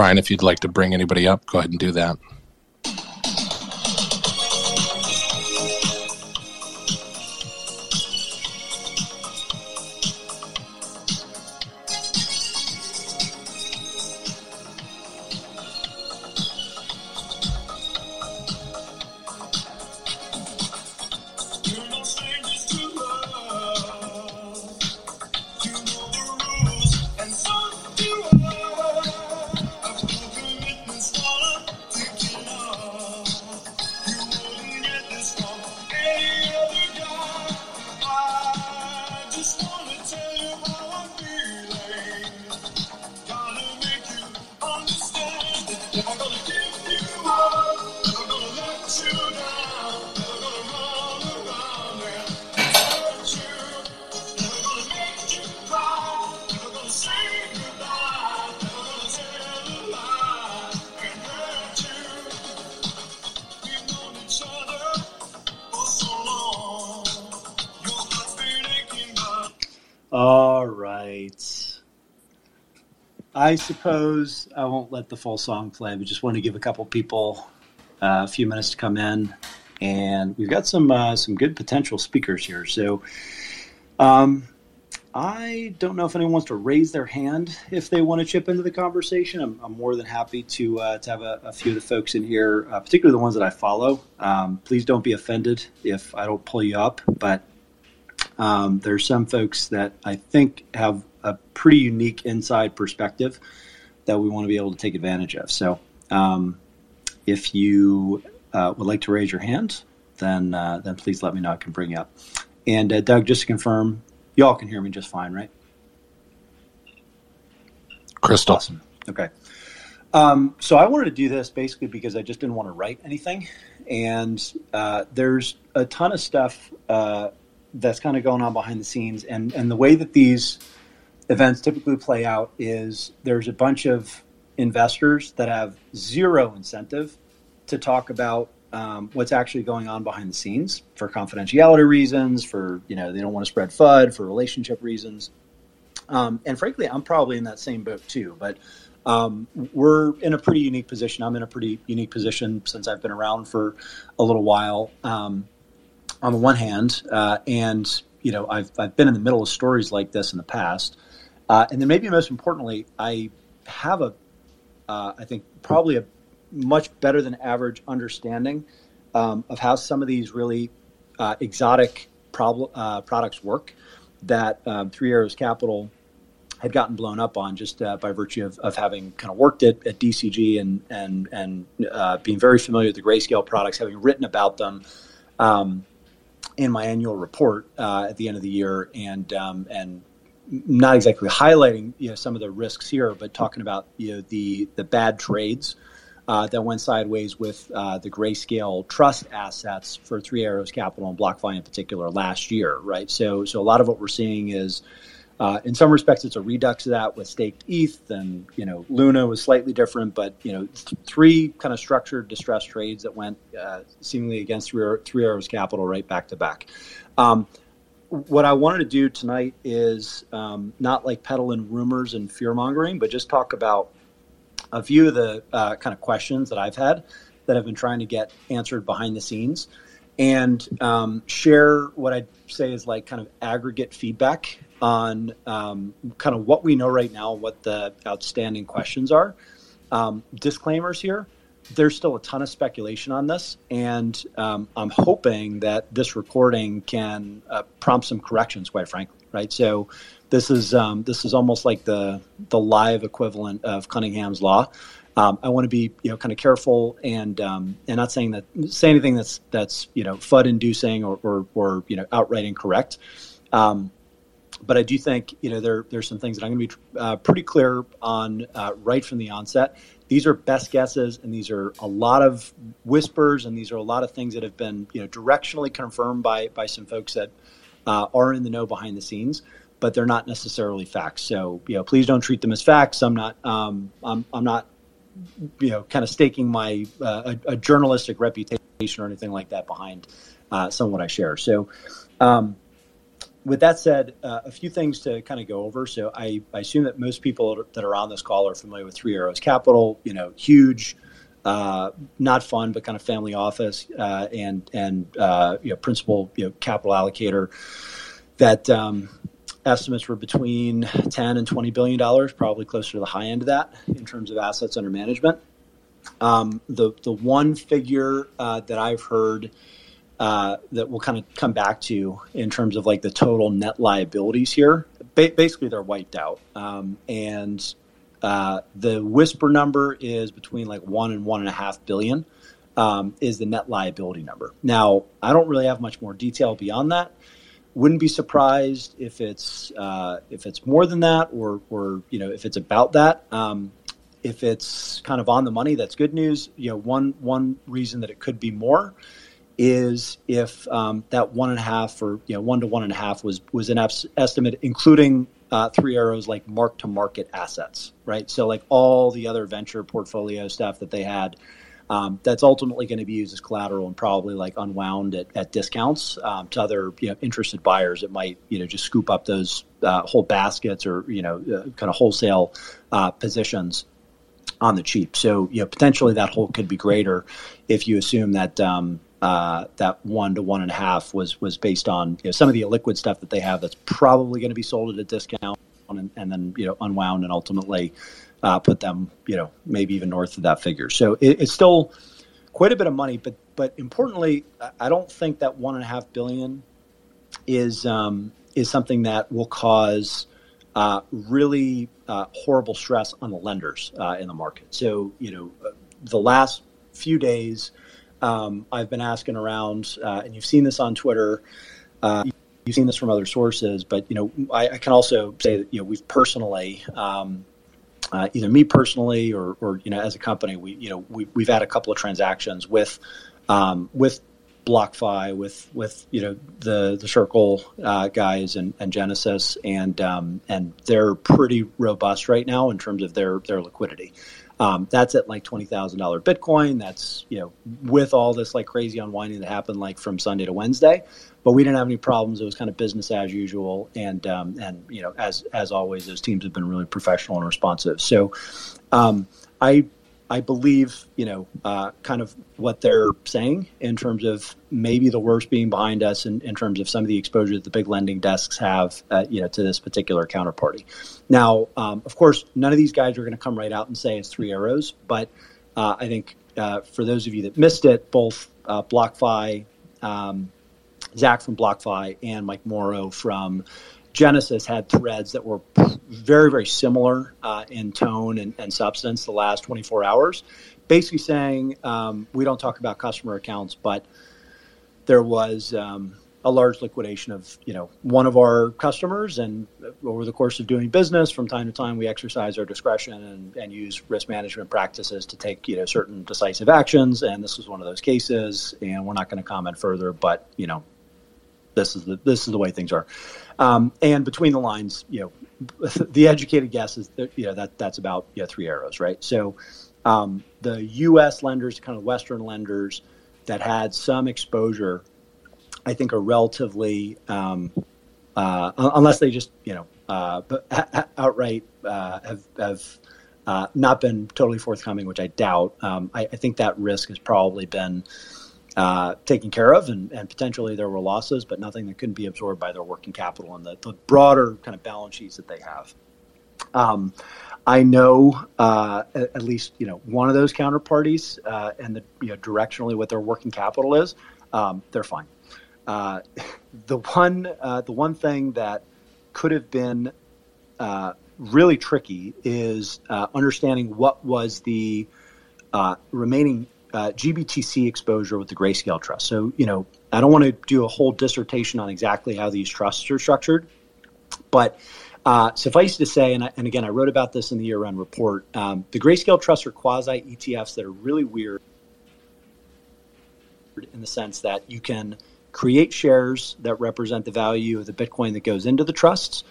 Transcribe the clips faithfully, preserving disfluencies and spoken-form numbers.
Ryan, if you'd like to bring anybody up, go ahead and do that. I suppose I won't let the full song play, but just want to give a couple people uh, a few minutes to come in. And we've got some uh, some good potential speakers here. So um, I don't know if anyone wants to raise their hand if they want to chip into the conversation. I'm, I'm more than happy to uh, to have a, a few of the folks in here, uh, particularly the ones that I follow. Um, please don't be offended if I don't pull you up. But um, there are some folks that I think have a pretty unique inside perspective that we want to be able to take advantage of. So um, if you uh, would like to raise your hand, then uh, then please let me know. I can bring you up. And uh, Doug, just to confirm, y'all can hear me just fine, right? Crystal. Awesome. Okay. Um, so I wanted to do this basically because I just didn't want to write anything. And uh, there's a ton of stuff uh, that's kind of going on behind the scenes. And, and the way that these events typically play out is there's a bunch of investors that have zero incentive to talk about um, what's actually going on behind the scenes for confidentiality reasons, for, you know, they don't want to spread F U D, for relationship reasons. Um, and frankly, I'm probably in that same boat too, but um, we're in a pretty unique position. I'm in a pretty unique position since I've been around for a little while um, on the one hand, uh, and, you know, I've, I've been in the middle of stories like this in the past. Uh, and then maybe most importantly, I have a, uh, I think probably a much better than average understanding um, of how some of these really uh, exotic prob- uh, products work that um, Three Arrows Capital had gotten blown up on just uh, by virtue of, of having kind of worked at, at D C G and and and uh, being very familiar with the Grayscale products, having written about them um, in my annual report uh, at the end of the year, and um, and. Not exactly highlighting, you know, some of the risks here, but talking about, you know, the the bad trades uh, that went sideways with uh, the Grayscale trust assets for Three Arrows Capital and BlockFi in particular last year, right? So, so a lot of what we're seeing is, uh, in some respects, it's a redux of that with staked E T H, and, you know, Luna was slightly different, but, you know, th- three kind of structured distress trades that went uh, seemingly against Three, Three Arrows Capital right back to back. Um, What I wanted to do tonight is um, not like peddle in rumors and fear mongering, but just talk about a few of the uh, kind of questions that I've had that I've been trying to get answered behind the scenes, and um, share what I'd say is like kind of aggregate feedback on um, kind of what we know right now, what the outstanding questions are. Um, disclaimers here. There's still a ton of speculation on this, and um, I'm hoping that this recording can uh, prompt some corrections, quite frankly, right? So this is um, this is almost like the the live equivalent of Cunningham's Law. Um, I want to be, you know, kind of careful and um, and not saying that say anything that's that's you know F U D inducing or, or or you know outright incorrect. Um, but I do think you know there there's some things that I'm going to be uh, pretty clear on uh, right from the onset. These are best guesses, and these are a lot of whispers, and these are a lot of things that have been, you know, directionally confirmed by by some folks that uh, are in the know behind the scenes, but they're not necessarily facts. So, you know, please don't treat them as facts. I'm not, um, I'm, I'm not, you know, kind of staking my uh, a, a journalistic reputation or anything like that behind uh, some of what I share. So, um, with that said, uh, a few things to kind of go over. So I, I assume that most people that are on this call are familiar with Three Arrows Capital, you know, huge, uh, not fun, but kind of family office uh, and, and uh, you know, principal, you know, capital allocator that um, estimates were between ten and twenty billion dollars, probably closer to the high end of that in terms of assets under management. Um, the, the one figure uh, that I've heard Uh, that we'll kind of come back to in terms of like the total net liabilities here. Ba- basically, they're wiped out. Um, and uh, the whisper number is between like one and one and a half billion um, is the net liability number. Now, I don't really have much more detail beyond that. Wouldn't be surprised if it's uh, if it's more than that, or or you know if it's about that. Um, if it's kind of on the money, that's good news. You know, one one reason that it could be more is if um, that one and a half or you know one to one and a half was was an abs- estimate, including uh, Three Arrows like mark to market assets, right? So like all the other venture portfolio stuff that they had, um, that's ultimately going to be used as collateral and probably like unwound at, at discounts um, to other you know interested buyers that might you know just scoop up those uh, whole baskets or you know uh, kind of wholesale uh, positions on the cheap. So you know potentially that hole could be greater if you assume that. Um, Uh, that one to one and a half was was based on you know, some of the illiquid stuff that they have that's probably going to be sold at a discount and, and then you know unwound and ultimately uh, put them you know maybe even north of that figure. So it, it's still quite a bit of money, but but importantly, I don't think that one and a half billion is um, is something that will cause uh, really uh, horrible stress on the lenders uh, in the market. So you know the last few days. Um, I've been asking around, uh, and you've seen this on Twitter. Uh, you've seen this from other sources, but you know, I, I can also say that you know we've personally, um, uh, either me personally or, or you know, as a company, we you know we, we've had a couple of transactions with um, with BlockFi, with with you know the the Circle uh, guys and, and Genesis, and um, and they're pretty robust right now in terms of their their liquidity. Um, that's at like twenty thousand dollars Bitcoin. That's, you know, with all this like crazy unwinding that happened like from Sunday to Wednesday, but we didn't have any problems. It was kind of business as usual. And, um, and, you know, as, as always, those teams have been really professional and responsive. So, um, I, I believe, you know, uh, kind of what they're saying in terms of maybe the worst being behind us in, in terms of some of the exposure that the big lending desks have, uh, you know, to this particular counterparty. Now, um, of course, none of these guys are going to come right out and say it's Three Arrows, but uh, I think uh, for those of you that missed it, both uh, BlockFi, um, Zach from BlockFi and Mike Morrow from Genesis had threads that were very, very similar uh, in tone and, and substance the last twenty-four hours, basically saying um, we don't talk about customer accounts, but there was um, a large liquidation of, you know, one of our customers. And over the course of doing business from time to time, we exercise our discretion and, and use risk management practices to take, you know, certain decisive actions. And this was one of those cases. And we're not going to comment further, but, you know, This is the this is the way things are, um, and between the lines, you know, the educated guess is that you know that that's about you know, Three Arrows, right? So, um, the U S lenders, kind of Western lenders that had some exposure, I think, are relatively, um, uh, unless they just you know, uh, outright uh, have have uh, not been totally forthcoming, which I doubt. Um, I, I think that risk has probably been. Uh, taken care of, and, and potentially there were losses, but nothing that couldn't be absorbed by their working capital and the, the broader kind of balance sheets that they have. Um, I know uh, at, at least you know one of those counterparties, uh, and the you know, directionally what their working capital is, um, they're fine. Uh, the one uh, the one thing that could have been uh, really tricky is uh, understanding what was the uh, remaining. Uh, G B T C exposure with the Grayscale Trust. So, you know, I don't want to do a whole dissertation on exactly how these trusts are structured, but uh, suffice to say, and, I, and again, I wrote about this in the year-end report, um, the Grayscale Trusts are quasi-E T Fs that are really weird in the sense that you can create shares that represent the value of the Bitcoin that goes into the trusts,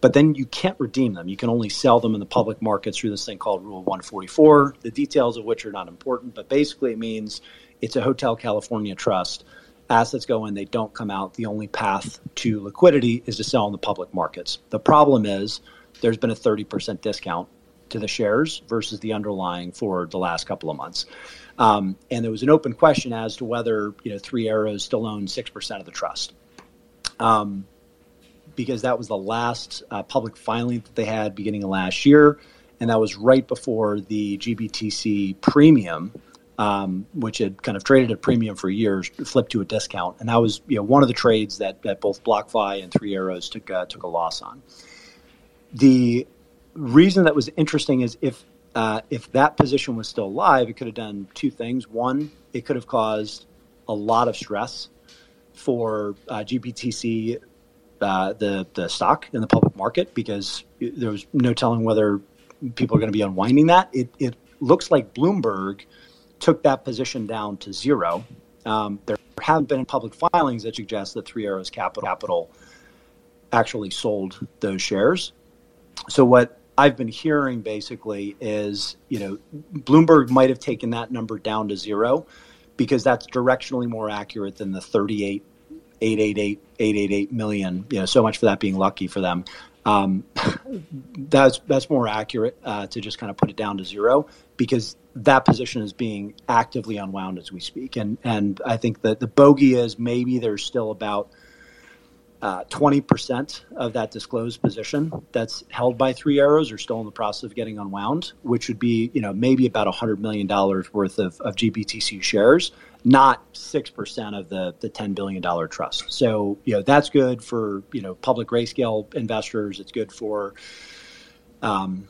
but then you can't redeem them. You can only sell them in the public markets through this thing called Rule one forty-four, the details of which are not important, but basically it means it's a Hotel California trust assets go in, they don't come out. The only path to liquidity is to sell in the public markets. The problem is there's been a thirty percent discount to the shares versus the underlying for the last couple of months. Um, and there was an open question as to whether, you know, Three Arrows still owns six percent of the trust. Um, because that was the last uh, public filing that they had beginning of last year. And that was right before the G B T C premium, um, which had kind of traded at premium for years, flipped to a discount. And that was, you know, one of the trades that, that both BlockFi and Three Arrows took, uh, took a loss on. The reason that was interesting is if, uh, if that position was still live, it could have done two things. One, it could have caused a lot of stress for uh, G B T C, uh, the, the stock in the public market, because there was no telling whether people are going to be unwinding that. It, it looks like Bloomberg took that position down to zero. Um, there haven't been public filings that suggest that Three Arrows Capital, Capital actually sold those shares. So what I've been hearing basically is, you know, Bloomberg might have taken that number down to zero because that's directionally more accurate than the thirty-eight, eight eighty-eight, eight eighty-eight million, you know, so much for that being lucky for them. Um, that's that's more accurate uh, to just kind of put it down to zero, because that position is being actively unwound as we speak. And and I think that the bogey is maybe there's still about uh, twenty percent of that disclosed position that's held by Three Arrows are still in the process of getting unwound, which would be, you know, maybe about one hundred million dollars worth of, of G B T C shares, not six percent of the, the ten billion dollars trust. So, you know, that's good for, you know, public Grayscale investors. It's good for um,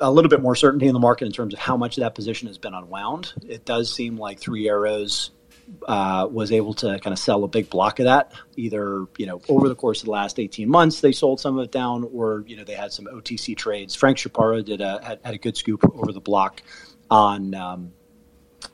a little bit more certainty in the market in terms of how much of that position has been unwound. It does seem like Three Arrows uh, was able to kind of sell a big block of that, either, you know, over the course of the last eighteen months, they sold some of it down, or, you know, they had some O T C trades. Frank Shapiro did a, had, had a good scoop over the block on um,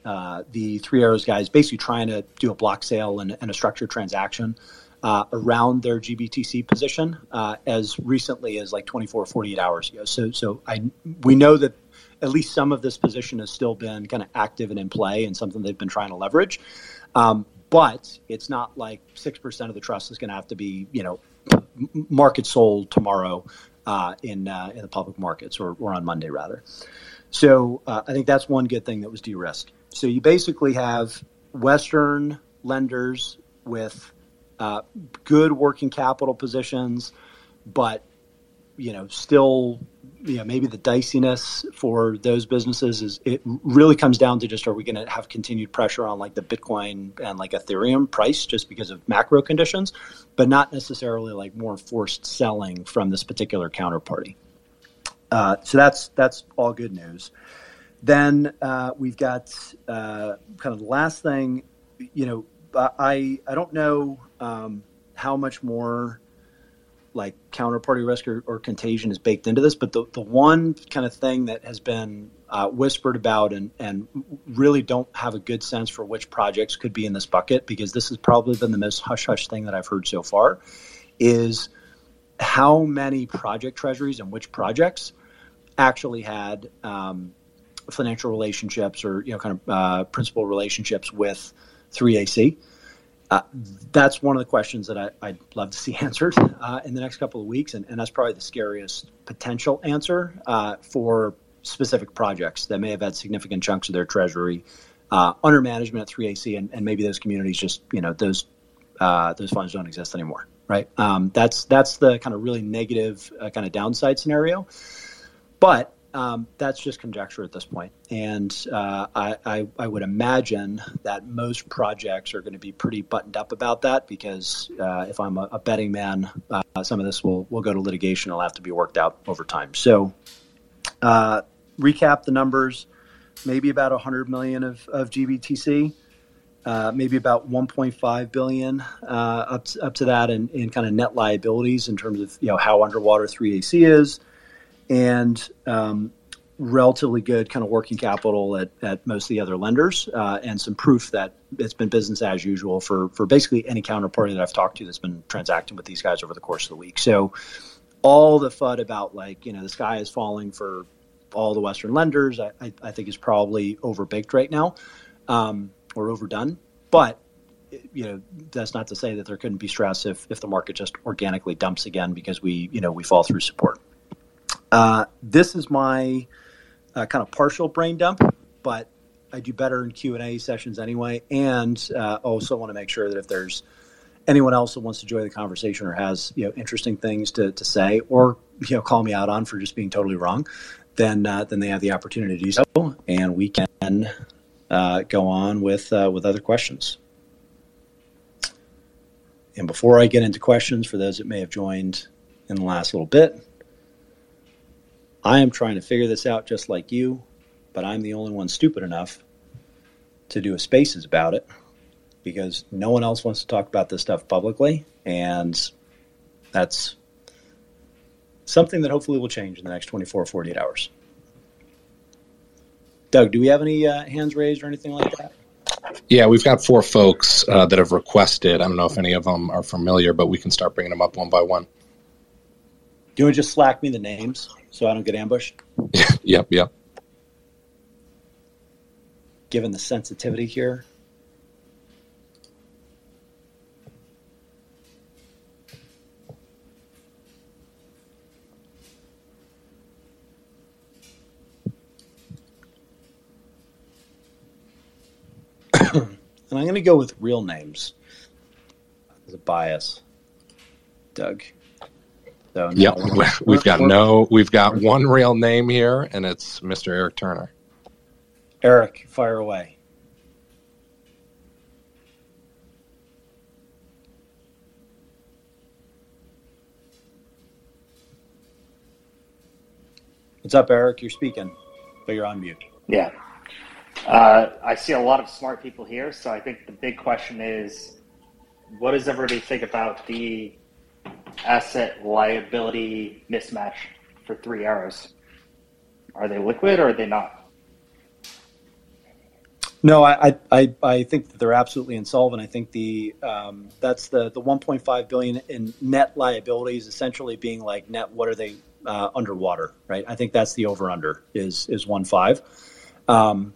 Uh, the Three Arrows guys basically trying to do a block sale and, and a structured transaction uh, around their G B T C position uh, as recently as like twenty-four, forty-eight hours ago. So, so I we know that at least some of this position has still been kind of active and in play and something they've been trying to leverage. Um, but it's not like six percent of the trust is going to have to be, you know, market sold tomorrow uh, in uh, in the public markets or, or on Monday rather. So uh, I think that's one good thing that was de-risked. So you basically have Western lenders with uh, good working capital positions, but, you know, still, you know, maybe the diciness for those businesses is it really comes down to just, are we going to have continued pressure on like the Bitcoin and like Ethereum price just because of macro conditions, but not necessarily like more forced selling from this particular counterparty. Uh, so that's that's all good news. Then uh, we've got uh, kind of the last thing, you know, I I don't know um, how much more like counterparty risk or, or contagion is baked into this, but the, the one kind of thing that has been uh, whispered about and, and really don't have a good sense for which projects could be in this bucket, because this has probably been the most hush-hush thing that I've heard so far, is how many project treasuries and which projects actually had um, financial relationships or, you know, kind of uh, principal relationships with three A C. Uh, that's one of the questions that I, I'd love to see answered uh, in the next couple of weeks. And, and that's probably the scariest potential answer uh, for specific projects that may have had significant chunks of their treasury uh, under management at three A C. And, and maybe those communities just, you know, those uh, those funds don't exist anymore. Right. Um, that's that's the kind of really negative uh, kind of downside scenario. But um, that's just conjecture at this point. And uh, I, I, I would imagine that most projects are going to be pretty buttoned up about that, because uh, if I'm a, a betting man, uh, some of this will, will go to litigation. It'll have to be worked out over time. So uh, recap the numbers, maybe about one hundred million of, of G B T C. Uh, maybe about one point five billion uh, up to, up to that in, in kind of net liabilities in terms of, you know, how underwater three A C is, and um, relatively good kind of working capital at, at most of the other lenders, uh, and some proof that it's been business as usual for, for basically any counterparty that I've talked to that's been transacting with these guys over the course of the week. So all the FUD about like, you know, the sky is falling for all the Western lenders, I, I, I think is probably overbaked right now. Um, or overdone, but you know, that's not to say that there couldn't be stress if, if the market just organically dumps again because we, you know, we fall through support. Uh, this is my uh, kind of partial brain dump, but I do better in Q and A sessions anyway. And uh, also want to make sure that if there's anyone else that wants to join the conversation or has, you know, interesting things to, to say or, you know, call me out on for just being totally wrong, then uh, then they have the opportunity to do so, and we can uh, go on with uh, with other questions. And before I get into questions, for those that may have joined in the last little bit, I am trying to figure this out just like you, but I'm the only one stupid enough to do a spaces about it because no one else wants to talk about this stuff publicly, and that's something that hopefully will change in the next twenty-four, forty-eight hours. Doug, do we have any uh, hands raised or anything like that? Yeah, we've got four folks uh, that have requested. I don't know if any of them are familiar, but we can start bringing them up one by one. Do you want to just slack me the names so I don't get ambushed? Yep, yep. Given the sensitivity here. And I'm going to go with real names as a bias, Doug. So yep, we're, we've got no, we've got one real name here, and it's Mister Eric Turner. Eric, fire away. What's up, Eric? You're speaking, but you're on mute. Yeah. Uh, I see a lot of smart people here, so I think the big question is, what does everybody think about the asset liability mismatch for Three Arrows? Are they liquid or are they not? No, I I, I think that they're absolutely insolvent. I think the um, that's the, the one point five billion dollars in net liabilities essentially being like net, what are they uh, underwater, right? I think that's the over-under is is one point five. Um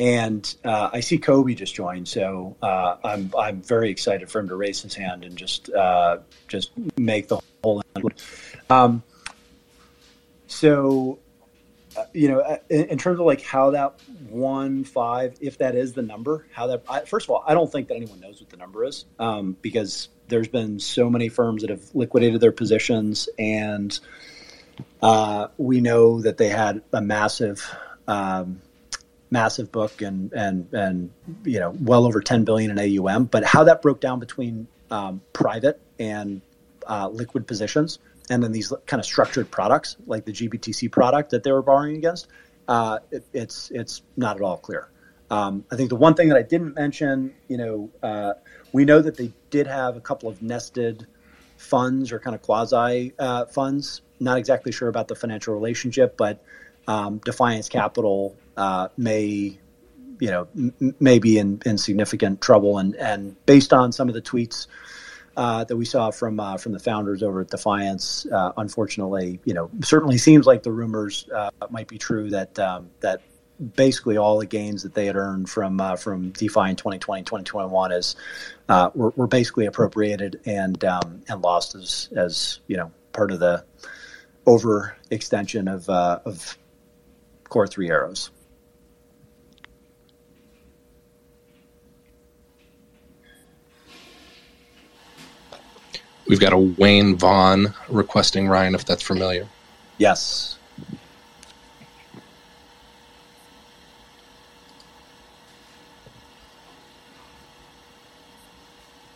And uh, I see Kobe just joined, so uh, I'm I'm very excited for him to raise his hand and just uh, just make the whole. Um, so, uh, you know, in, in terms of like how that one five, if that is the number, how that I, first of all, I don't think that anyone knows what the number is um, because there's been so many firms that have liquidated their positions, and uh, we know that they had a massive. Um, massive book and, and, and, you know, well over ten billion in A U M, but how that broke down between um, private and uh, liquid positions. And then these kind of structured products like the G B T C product that they were borrowing against. Uh, it, it's, it's not at all clear. Um, I think the one thing that I didn't mention, you know, uh, we know that they did have a couple of nested funds or kind of quasi uh, funds, not exactly sure about the financial relationship, but um, Defiance Capital, Uh, may, you know, m- may be in, in significant trouble. And, and based on some of the tweets uh, that we saw from uh, from the founders over at Defiance, uh, unfortunately, you know, certainly seems like the rumors uh, might be true that um, that basically all the gains that they had earned from uh, from DeFi in twenty twenty, twenty twenty-one is uh, were, were basically appropriated and um, and lost as as you know part of the overextension of uh, of core Three Arrows. We've got a Wayne Vaughn requesting Ryan, if that's familiar. Yes.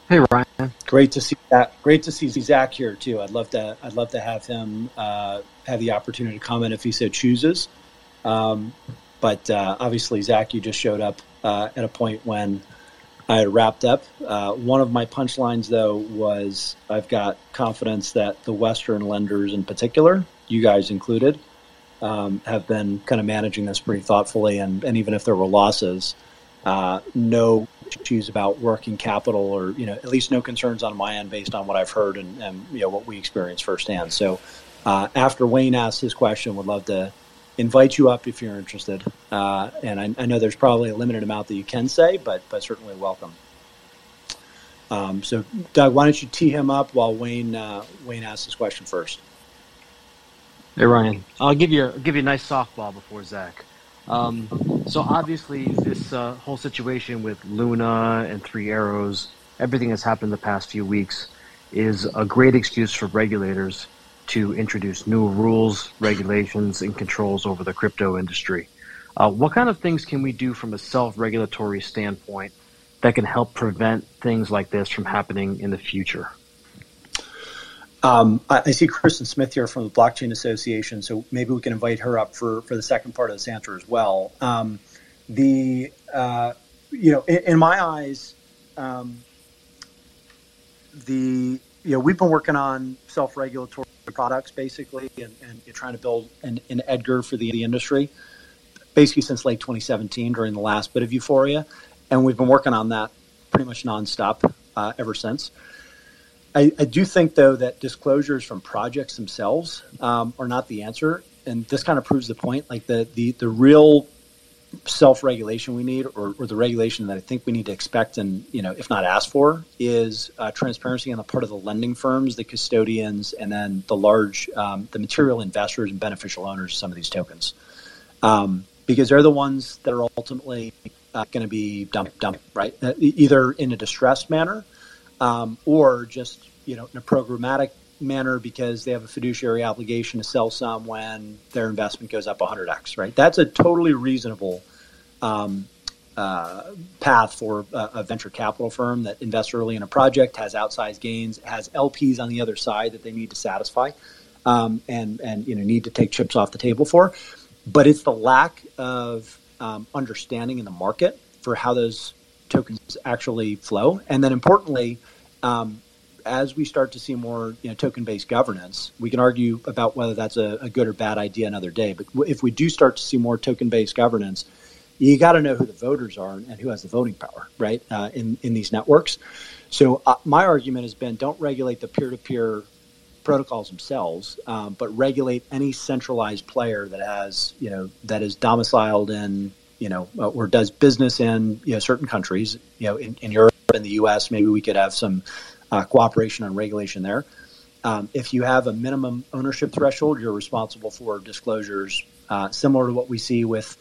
Hey Ryan, great to see that. Great to see Zach here too. I'd love to. I'd love to have him uh, have the opportunity to comment if he so chooses. Um, but uh, obviously, Zach, you just showed up uh, at a point when I wrapped up. Uh, one of my punchlines, though, was I've got confidence that the Western lenders in particular, you guys included, um, have been kind of managing this pretty thoughtfully. And, and even if there were losses, uh, no issues about working capital or, you know, at least no concerns on my end based on what I've heard and, and you know, what we experienced firsthand. So uh, after Wayne asked his question, would love to invite you up if you're interested. Uh, and I, I know there's probably a limited amount that you can say, but, but certainly welcome. Um, so, Doug, why don't you tee him up while Wayne uh, Wayne asks his question first? Hey, Ryan, I'll give you I'll give you a nice softball before Zach. Um, so obviously, this uh, whole situation with Luna and Three Arrows, everything that's happened in the past few weeks, is a great excuse for regulators to introduce new rules, regulations, and controls over the crypto industry. Uh, what kind of things can we do from a self-regulatory standpoint that can help prevent things like this from happening in the future? Um, I, I see Kristen Smith here from the Blockchain Association, so maybe we can invite her up for, for the second part of this answer as well. Um, the uh, you know, in, in my eyes, um, the you know we've been working on self-regulatory products basically, and, and you're trying to build an, an Edgar for the, the industry, basically since late twenty seventeen during the last bit of euphoria, and we've been working on that pretty much nonstop uh, ever since. I, I do think, though, that disclosures from projects themselves um, are not the answer, and this kind of proves the point. Like the the, the real self-regulation we need, or, or the regulation that I think we need to expect and, you know, if not asked for, is uh, transparency on the part of the lending firms, the custodians, and then the large, um, the material investors and beneficial owners of some of these tokens, um, because they're the ones that are ultimately uh, going to be dumped, dumped, right? Either in a distressed manner. Um, or just, you know, in a programmatic manner because they have a fiduciary obligation to sell some when their investment goes up one hundred x, right? That's a totally reasonable um, uh, path for a, a venture capital firm that invests early in a project, has outsized gains, has L Ps on the other side that they need to satisfy um, and, and, you know, need to take chips off the table for. But it's the lack of um, understanding in the market for how those tokens actually flow. And then importantly, um, as we start to see more, you know, token-based governance, we can argue about whether that's a, a good or bad idea another day. But w- if we do start to see more token-based governance, you got to know who the voters are and, and who has the voting power, right, uh, in, in these networks. So uh, my argument has been don't regulate the peer-to-peer protocols themselves, um, but regulate any centralized player that has, you know, that is domiciled in, you know, or does business in, you know, certain countries, you know, in, in Europe and the U S, maybe we could have some uh, cooperation on regulation there. Um, if you have a minimum ownership threshold, you're responsible for disclosures uh, similar to what we see with,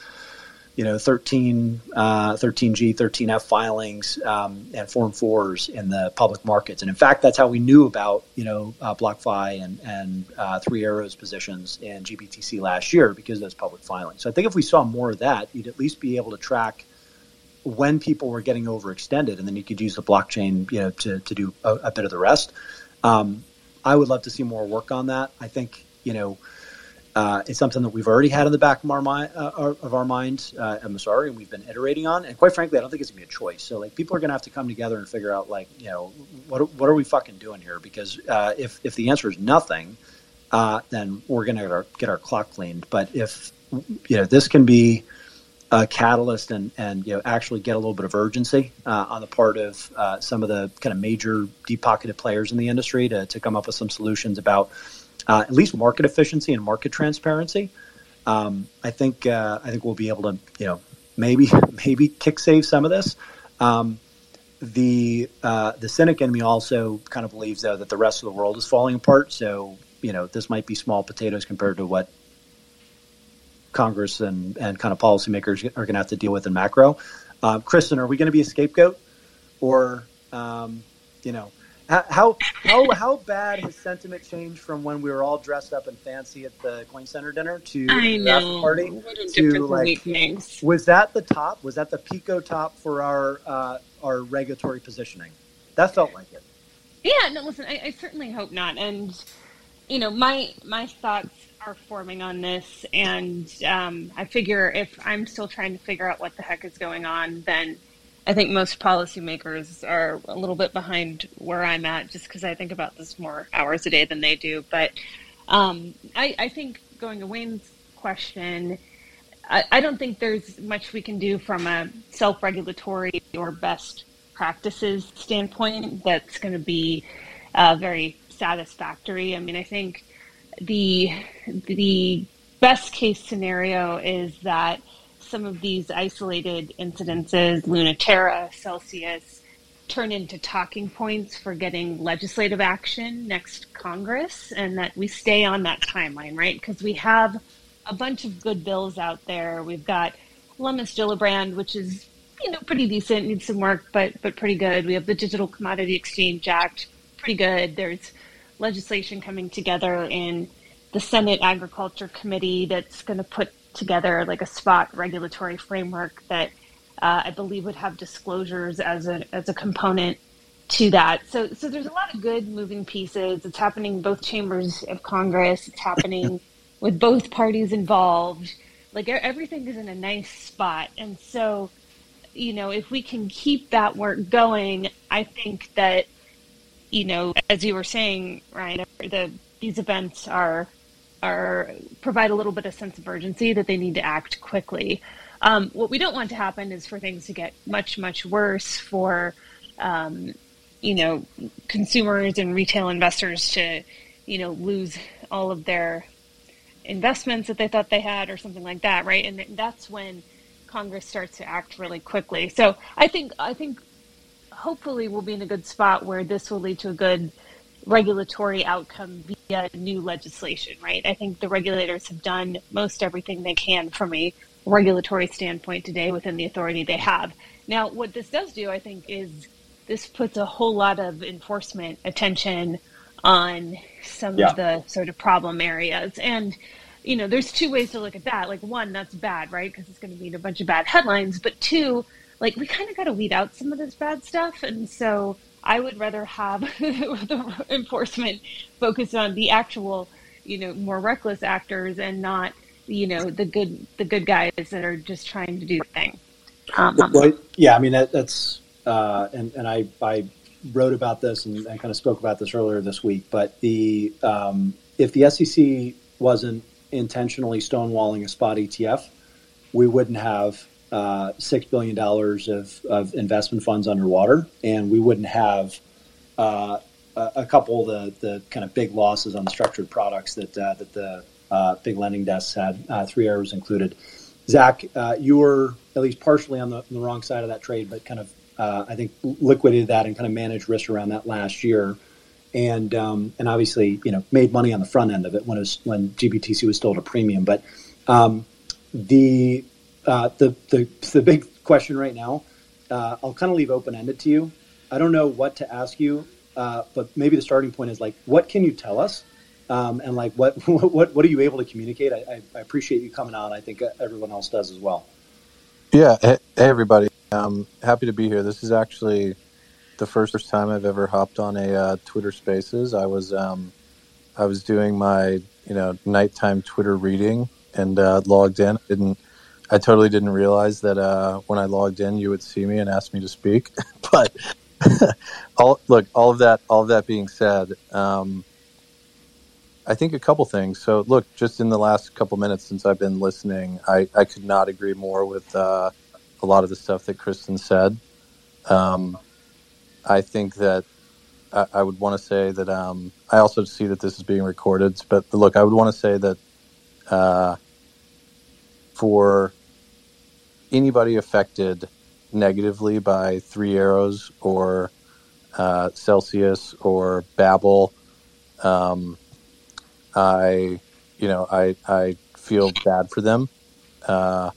you know, thirteen, thirteen G, thirteen F filings um, and Form fours in the public markets. And in fact, that's how we knew about, you know, uh, BlockFi and, and uh, Three Arrows positions in G B T C last year because of those public filings. So I think if we saw more of that, you'd at least be able to track when people were getting overextended, and then you could use the blockchain, you know, to, to do a, a bit of the rest. Um, I would love to see more work on that. I think, you know, Uh, it's something that we've already had in the back of our mind, uh, of our mind uh, at Masari, and we've been iterating on. And quite frankly, I don't think it's going to be a choice. So, like, people are going to have to come together and figure out, like, you know, what what are we fucking doing here? Because uh, if if the answer is nothing, uh, then we're going to get our clock cleaned. But if, you know, this can be a catalyst and, and you know, actually get a little bit of urgency uh, on the part of uh, some of the kind of major deep-pocketed players in the industry to to come up with some solutions about Uh, at least market efficiency and market transparency, um, I think uh, I think we'll be able to, you know, maybe maybe kick save some of this. Um, the uh, the cynic in me also kind of believes, though, that the rest of the world is falling apart. So, you know, this might be small potatoes compared to what Congress and, and kind of policymakers are going to have to deal with in macro. Uh, Kristen, are we going to be a scapegoat, or um, you know? How how how bad has sentiment changed from when we were all dressed up and fancy at the Coin Center dinner to I the after party? What a to like, week was that the top? Was that the Pico top for our uh, our regulatory positioning? That felt like it. Yeah, no, listen, I, I certainly hope not. And, you know, my my thoughts are forming on this, and um, I figure if I'm still trying to figure out what the heck is going on, then I think most policymakers are a little bit behind where I'm at, just because I think about this more hours a day than they do. But um, I, I think going to Wayne's question, I, I don't think there's much we can do from a self-regulatory or best practices standpoint that's going to be uh, very satisfactory. I mean, I think the the best case scenario is that some of these isolated incidences, Luna Terra, Celsius, turn into talking points for getting legislative action next Congress, and that we stay on that timeline, right? Because we have a bunch of good bills out there. We've got Lummis-Gillibrand, which is, you know, pretty decent, needs some work, but but pretty good. We have the Digital Commodity Exchange Act, pretty good. There's legislation coming together in the Senate Agriculture Committee that's going to put together like a spot regulatory framework that uh, I believe would have disclosures as a as a component to that. So so there's a lot of good moving pieces. It's happening in both chambers of Congress. It's happening with both parties involved. Like everything is in a nice spot. And so, you know, if we can keep that work going, I think that, you know, as you were saying, Ryan, the these events are are provide a little bit of sense of urgency that they need to act quickly. Um, what we don't want to happen is for things to get much, much worse for, um, you know, consumers and retail investors to, you know, lose all of their investments that they thought they had or something like that, right? And that's when Congress starts to act really quickly. So I think I think hopefully we'll be in a good spot where this will lead to a good regulatory outcome via new legislation, right? I think the regulators have done most everything they can from a regulatory standpoint today within the authority they have. Now, what this does do, I think, is this puts a whole lot of enforcement attention on some yeah. of the sort of problem areas. And, you know, there's two ways to look at that. Like, one, that's bad, right? Because it's going to mean a bunch of bad headlines. But two, like, we kind of got to weed out some of this bad stuff. And so I would rather have the enforcement focused on the actual, you know, more reckless actors and not, you know, the good the good guys that are just trying to do the thing. Um, well, yeah, I mean, that, that's uh, – and, and I, I wrote about this and, and kind of spoke about this earlier this week. But the um, if the S E C wasn't intentionally stonewalling a spot E T F, we wouldn't have uh, six billion dollars of, of investment funds underwater, and we wouldn't have uh, a, a couple of the, the kind of big losses on the structured products that uh, that the uh, big lending desks had, uh, Three Arrows included. Zach, uh, you were at least partially on the, on the wrong side of that trade, but kind of, uh, I think, liquidated that and kind of managed risk around that last year. And um, and obviously, you know, made money on the front end of it when it was, when G B T C was still at a premium. But um, the, uh, the the the big question right now, uh, I'll kind of leave open ended to you. I don't know what to ask you, uh, but maybe the starting point is like, what can you tell us, um, and like what what what are you able to communicate? I, I appreciate you coming on. I think everyone else does as well. Yeah. Hey everybody, I'm happy to be here. This is actually the first time I've ever hopped on a uh, Twitter Spaces. I was um, I was doing my you know nighttime Twitter reading and uh, logged in. I didn't I totally didn't realize that uh, when I logged in, you would see me and ask me to speak. But all look, all of that, all of that being said, um, I think a couple things. So look, just in the last couple minutes since I've been listening, I, I could not agree more with uh, a lot of the stuff that Kristen said. Um, I think that I, I would want to say that um, I also see that this is being recorded. But look, I would want to say that uh, for anybody affected negatively by Three Arrows or uh, Celsius or Babbel, um, I you know I I feel bad for them. Uh,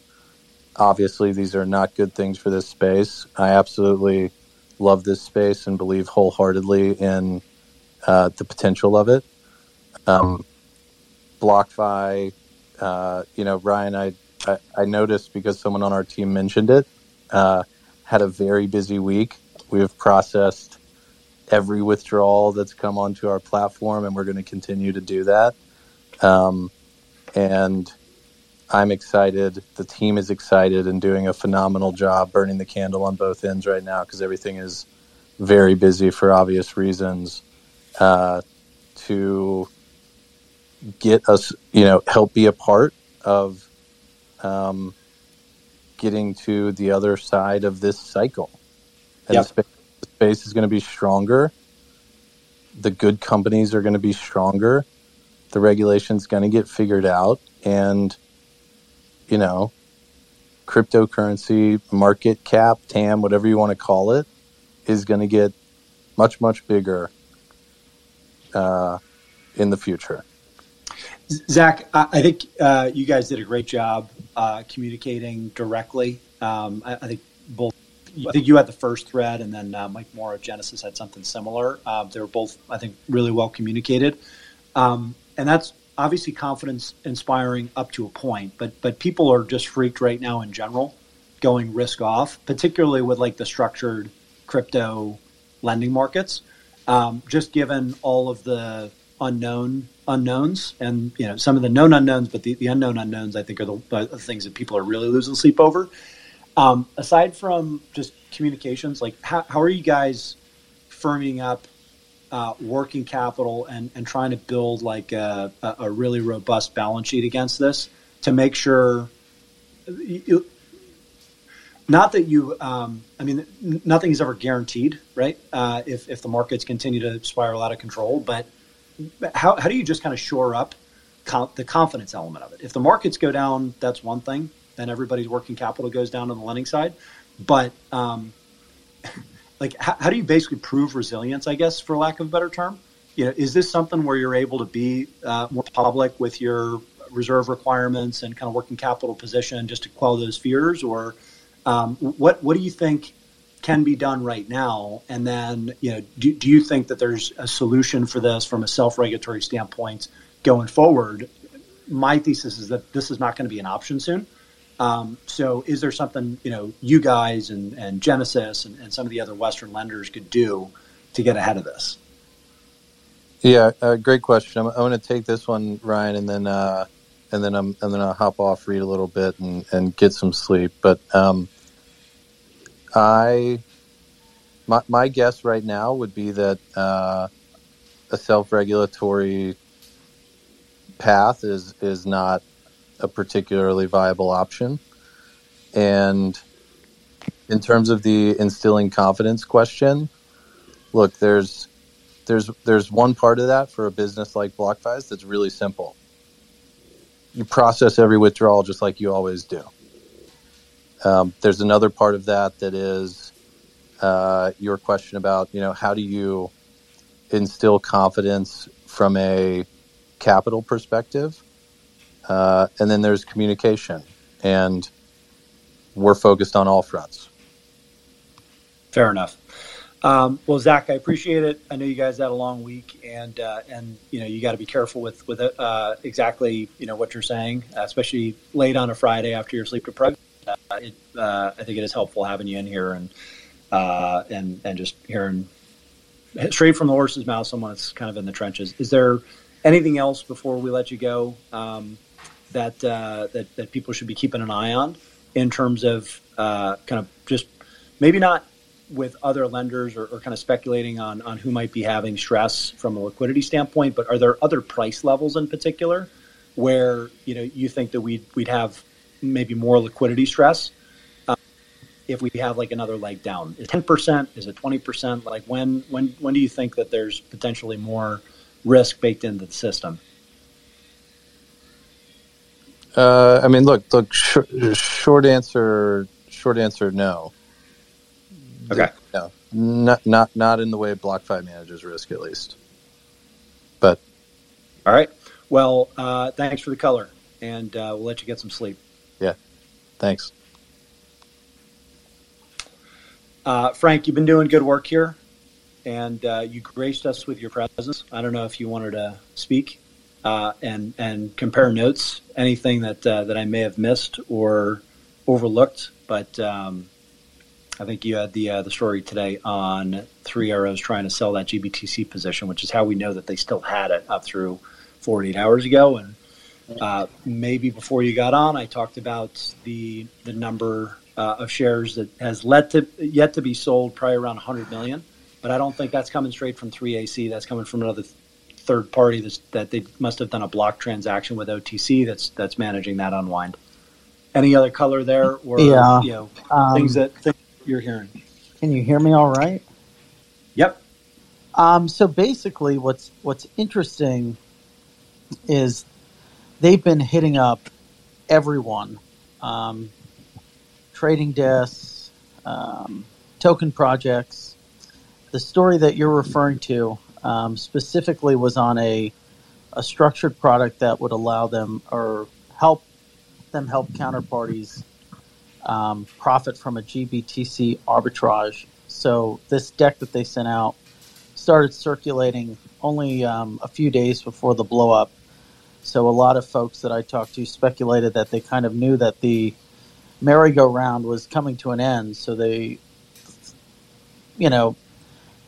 obviously, these are not good things for this space. I absolutely love this space and believe wholeheartedly in uh, the potential of it. Um, BlockFi, uh, you know, Ryan, I, I, I noticed because someone on our team mentioned it, uh, had a very busy week. We have processed every withdrawal that's come onto our platform, and we're going to continue to do that. Um, and I'm excited. The team is excited and doing a phenomenal job burning the candle on both ends right now because everything is very busy for obvious reasons uh, to get us, you know, help be a part of um, getting to the other side of this cycle. And yep. the, space, the space is going to be stronger. The good companies are going to be stronger. The regulation's going to get figured out. And you know, cryptocurrency, market cap, T A M, whatever you want to call it, is going to get much, much bigger uh, in the future. Zach, I think uh, you guys did a great job uh, communicating directly. Um, I, I think both. I think you had the first thread, and then uh, Mike Morrow of Genesis had something similar. Uh, they were both, I think, really well communicated, um, and that's obviously confidence-inspiring up to a point. But but people are just freaked right now in general, going risk off, particularly with like the structured crypto lending markets, um, just given all of the unknown unknowns, and you know some of the known unknowns, but the, the unknown unknowns I think are the, uh, the things that people are really losing sleep over. Um, aside from just communications, like how, how are you guys firming up uh, working capital and, and trying to build like a, a really robust balance sheet against this to make sure, you, not that you, um, I mean, nothing is ever guaranteed, right? Uh, if, if the markets continue to spiral out of control, but how, how do you just kind of shore up com- the confidence element of it? If the markets go down, that's one thing. Then everybody's working capital goes down on the lending side. But um, like, how, how do you basically prove resilience, I guess, for lack of a better term? You know, is this something where you're able to be uh, more public with your reserve requirements and kind of working capital position just to quell those fears? Or um, what what do you think can be done right now? And then, you know, do, do you think that there's a solution for this from a self-regulatory standpoint going forward? My thesis is that this is not going to be an option soon. Um, so is there something, you know, you guys and, and Genesis and, and some of the other Western lenders could do to get ahead of this? Yeah, uh, great question. I'm, I'm going to take this one, Ryan, and then uh, and then I'm and then I'll hop off, read a little bit, and, and get some sleep. But um, I, my, my guess right now would be that uh, a self-regulatory path is is not a particularly viable option. And in terms of the instilling confidence question, look, there's there's there's one part of that for a business like BlockFi that's really simple. You process every withdrawal just like you always do. Um, there's another part of that that is uh, your question about, you know, how do you instill confidence from a capital perspective? Uh, and then there's communication, and we're focused on all fronts. Fair enough. Um, well, Zach, I appreciate it. I know you guys had a long week, and uh, and you know you got to be careful with with uh, exactly you know what you're saying, especially late on a Friday after you're sleep deprived. Uh, it, uh, I think it is helpful having you in here and uh, and and just hearing straight from the horse's mouth someone that's kind of in the trenches. Is there anything else before we let you go? Um, That, uh, that that people should be keeping an eye on in terms of uh, kind of just maybe not with other lenders or, or kind of speculating on, on who might be having stress from a liquidity standpoint, but are there other price levels in particular where, you know, you think that we'd, we'd have maybe more liquidity stress um, if we have like another leg down? Is it ten percent? Is it twenty percent? Like when, when, when do you think that there's potentially more risk baked into the system? Uh, I mean, look, look. Sh- short answer, short answer, no. Okay. No, not not not in the way BlockFi manages risk, at least. But all right. Well, uh, thanks for the color, and uh, we'll let you get some sleep. Yeah. Thanks, uh, Frank. You've been doing good work here, and uh, you graced us with your presence. I don't know if you wanted to speak. Uh, and and compare notes, anything that uh, that I may have missed or overlooked. But um, I think you had the uh, the story today on Three Arrows trying to sell that G B T C position, which is how we know that they still had it up through forty-eight hours ago. And uh, maybe before you got on, I talked about the the number uh, of shares that has let to yet to be sold, probably around one hundred million. But I don't think that's coming straight from three A C. That's coming from another third party that's, that they must have done a block transaction with O T C that's that's managing that unwind. Any other color there, or yeah. you know um, things that things you're hearing? Can you hear me all right? Yep. Um, so basically, what's what's interesting is they've been hitting up everyone, um, trading desks, um, token projects, the story that you're referring to um, specifically was on a a structured product that would allow them or help them help counterparties um, profit from a G B T C arbitrage. So this deck that they sent out started circulating only um, a few days before the blow up. So a lot of folks that I talked to speculated that they kind of knew that the merry-go-round was coming to an end. So they, you know,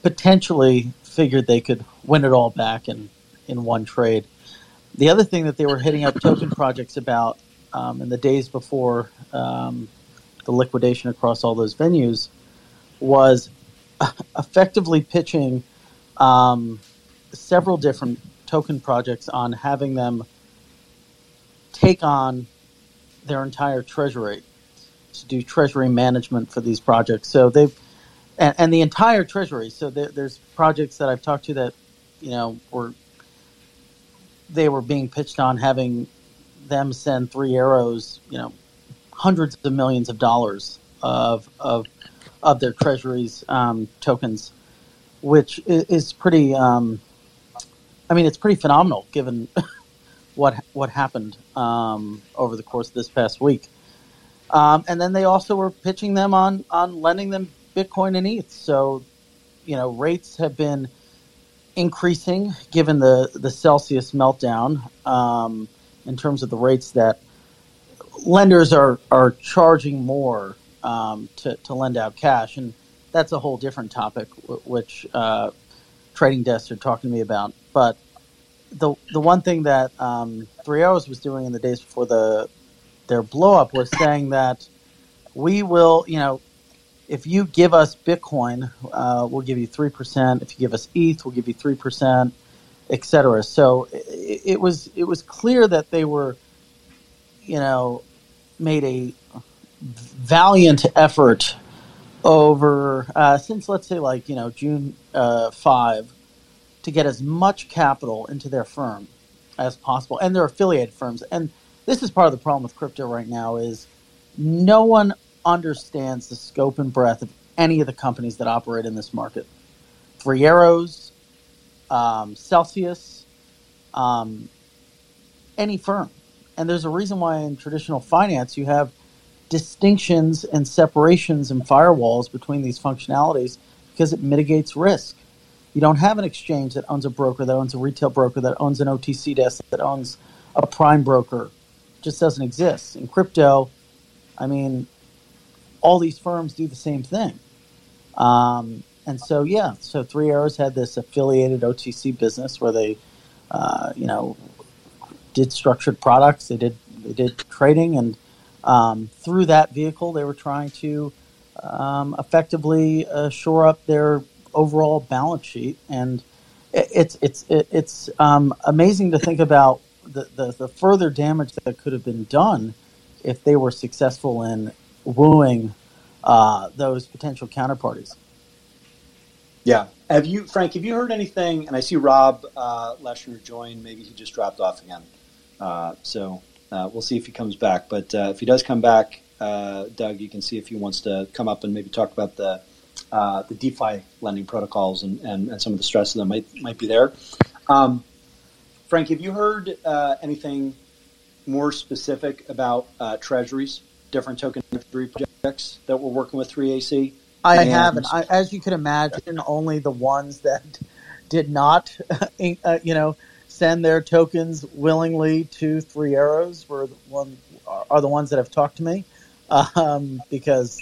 potentially figured they could win it all back in, in one trade. The other thing that they were hitting up token projects about um, in the days before um, the liquidation across all those venues was effectively pitching um, several different token projects on having them take on their entire treasury to do treasury management for these projects. So they've and, and the entire treasury. So there, there's projects that I've talked to that, you know, were they were being pitched on having them send Three Arrows, you know, hundreds of millions of dollars of of of their treasury's um, tokens, which is, is pretty. Um, I mean, it's pretty phenomenal given what what happened um, over the course of this past week. Um, and then they also were pitching them on on lending them Bitcoin and E T H. So, you know, rates have been increasing given the, the Celsius meltdown um, in terms of the rates that lenders are, are charging more um, to, to lend out cash. And that's a whole different topic, w- which uh, trading desks are talking to me about. But the the one thing that um, Three Arrows was doing in the days before the their blow up was saying that we will, you know, if you give us Bitcoin, uh, we'll give you three percent. If you give us E T H, we'll give you three percent, et cetera. So it, it was it was clear that they were, you know, made a valiant effort over uh, since, let's say, like, you know, June uh, five. To get as much capital into their firm as possible and their affiliated firms. And this is part of the problem with crypto right now is no one understands the scope and breadth of any of the companies that operate in this market. Three Arrows, um, Celsius, um, any firm. And there's a reason why in traditional finance you have distinctions and separations and firewalls between these functionalities because it mitigates risk. You don't have an exchange that owns a broker, that owns a retail broker, that owns an O T C desk, that owns a prime broker. It just doesn't exist. In crypto, I mean, all these firms do the same thing. Um, and so, yeah, so Three Arrows had this affiliated O T C business where they, uh, you know, did structured products, they did they did trading, and um, through that vehicle, they were trying to um, effectively uh, shore up their overall balance sheet, and it's it's it's um, amazing to think about the, the the further damage that could have been done if they were successful in wooing uh, those potential counterparties. Yeah, have you, Frank? Have you heard anything? And I see Rob uh, Leshner joined. Maybe he just dropped off again. Uh, so uh, we'll see if he comes back. But uh, if he does come back, uh, Doug, you can see if he wants to come up and maybe talk about the. Uh, the DeFi lending protocols and, and, and some of the stress of them might might be there. Um, Frank, have you heard uh, anything more specific about uh, treasuries, different token treasury projects that we're working with three A C? I and haven't. I, as you can imagine, only the ones that did not, uh, you know, send their tokens willingly to Three Arrows were the one are the ones that have talked to me um, because.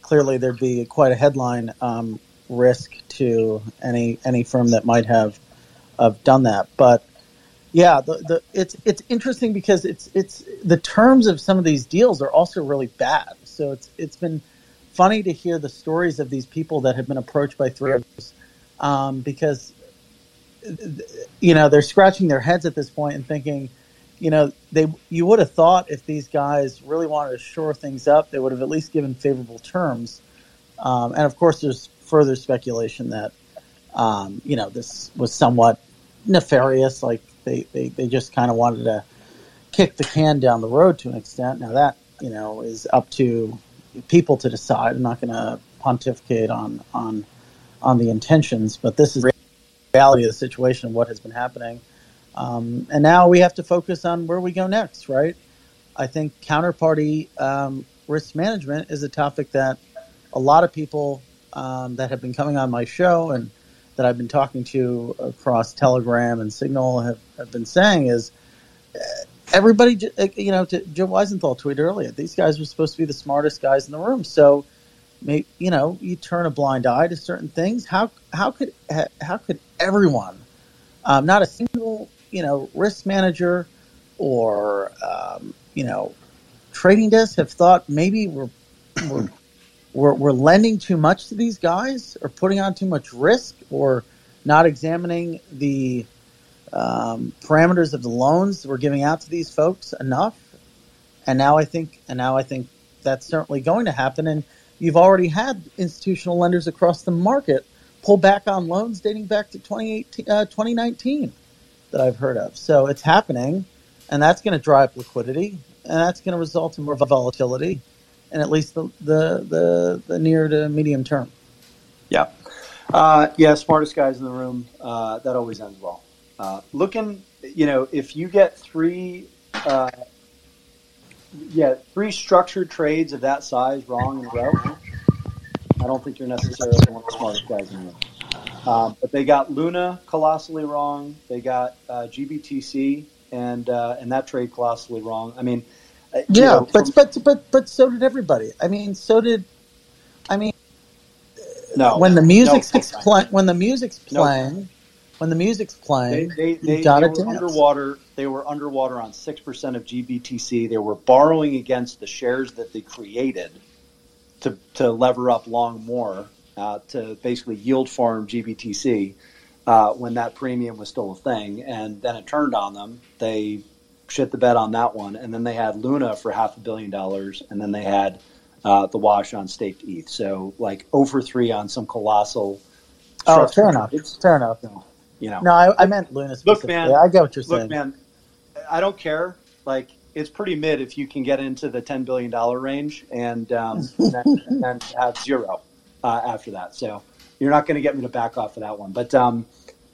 Clearly, there'd be quite a headline um, risk to any any firm that might have uh, done that. But yeah, the, the, it's it's interesting because it's it's the terms of some of these deals are also really bad. So it's it's been funny to hear the stories of these people that have been approached by Three Arrows um, because you know they're scratching their heads at this point and thinking. You know, they you would have thought if these guys really wanted to shore things up, they would have at least given favorable terms. Um, and, of course, there's further speculation that, um, you know, this was somewhat nefarious. Like, they, they, they just kind of wanted to kick the can down the road to an extent. Now, that, you know, is up to people to decide. I'm not going to pontificate on, on on the intentions, but this is the reality of the situation and what has been happening. Um, and now we have to focus on where we go next, right? I think counterparty um, risk management is a topic that a lot of people um, that have been coming on my show and that I've been talking to across Telegram and Signal have, have been saying is uh, everybody, you know, to Joe Weisenthal tweeted earlier, these guys were supposed to be the smartest guys in the room. So, you know, you turn a blind eye to certain things. How how could how could everyone, um, not a single, you know, risk manager or, um, you know, trading desk have thought maybe we're, we're We're, we're lending too much to these guys or putting on too much risk or not examining the um, parameters of the loans we're giving out to these folks enough. And now I think and now I think that's certainly going to happen. And you've already had institutional lenders across the market pull back on loans dating back to twenty eighteen, uh, twenty nineteen that I've heard of. So it's happening, and that's going to dry up liquidity, and that's going to result in more volatility. And at least the, the the the near to medium term. Yeah. Uh, yeah, smartest guys in the room. Uh, that always ends well. Uh, looking, you know, if you get three, uh, yeah, three structured trades of that size wrong in a row, I don't think you're necessarily one of the smartest guys in the room. Uh, but they got Luna colossally wrong. They got uh, G B T C and uh, and that trade colossally wrong. I mean. Uh, yeah, know, but, from, but but but so did everybody. I mean, so did. I mean, no, when the music's no, playing, when the music's playing, no. when the music's playing, they, they, they, got they were underwater. They were underwater on six percent of G B T C. They were borrowing against the shares that they created to to lever up long more uh, to basically yield farm G B T C uh, when that premium was still a thing, and then it turned on them. They. Shit the bed on that one, and then they had Luna for half a billion dollars, and then they had uh, the wash on staked E T H. So like oh for three on some colossal. Oh, fair enough. Fair enough. No, you know. No, I, I meant Luna specifically. Look, man. I get what you're saying. Look, man. I don't care. Like it's pretty mid if you can get into the ten billion dollar range and um, and, then, and then have zero uh, after that. So you're not going to get me to back off of that one. But um,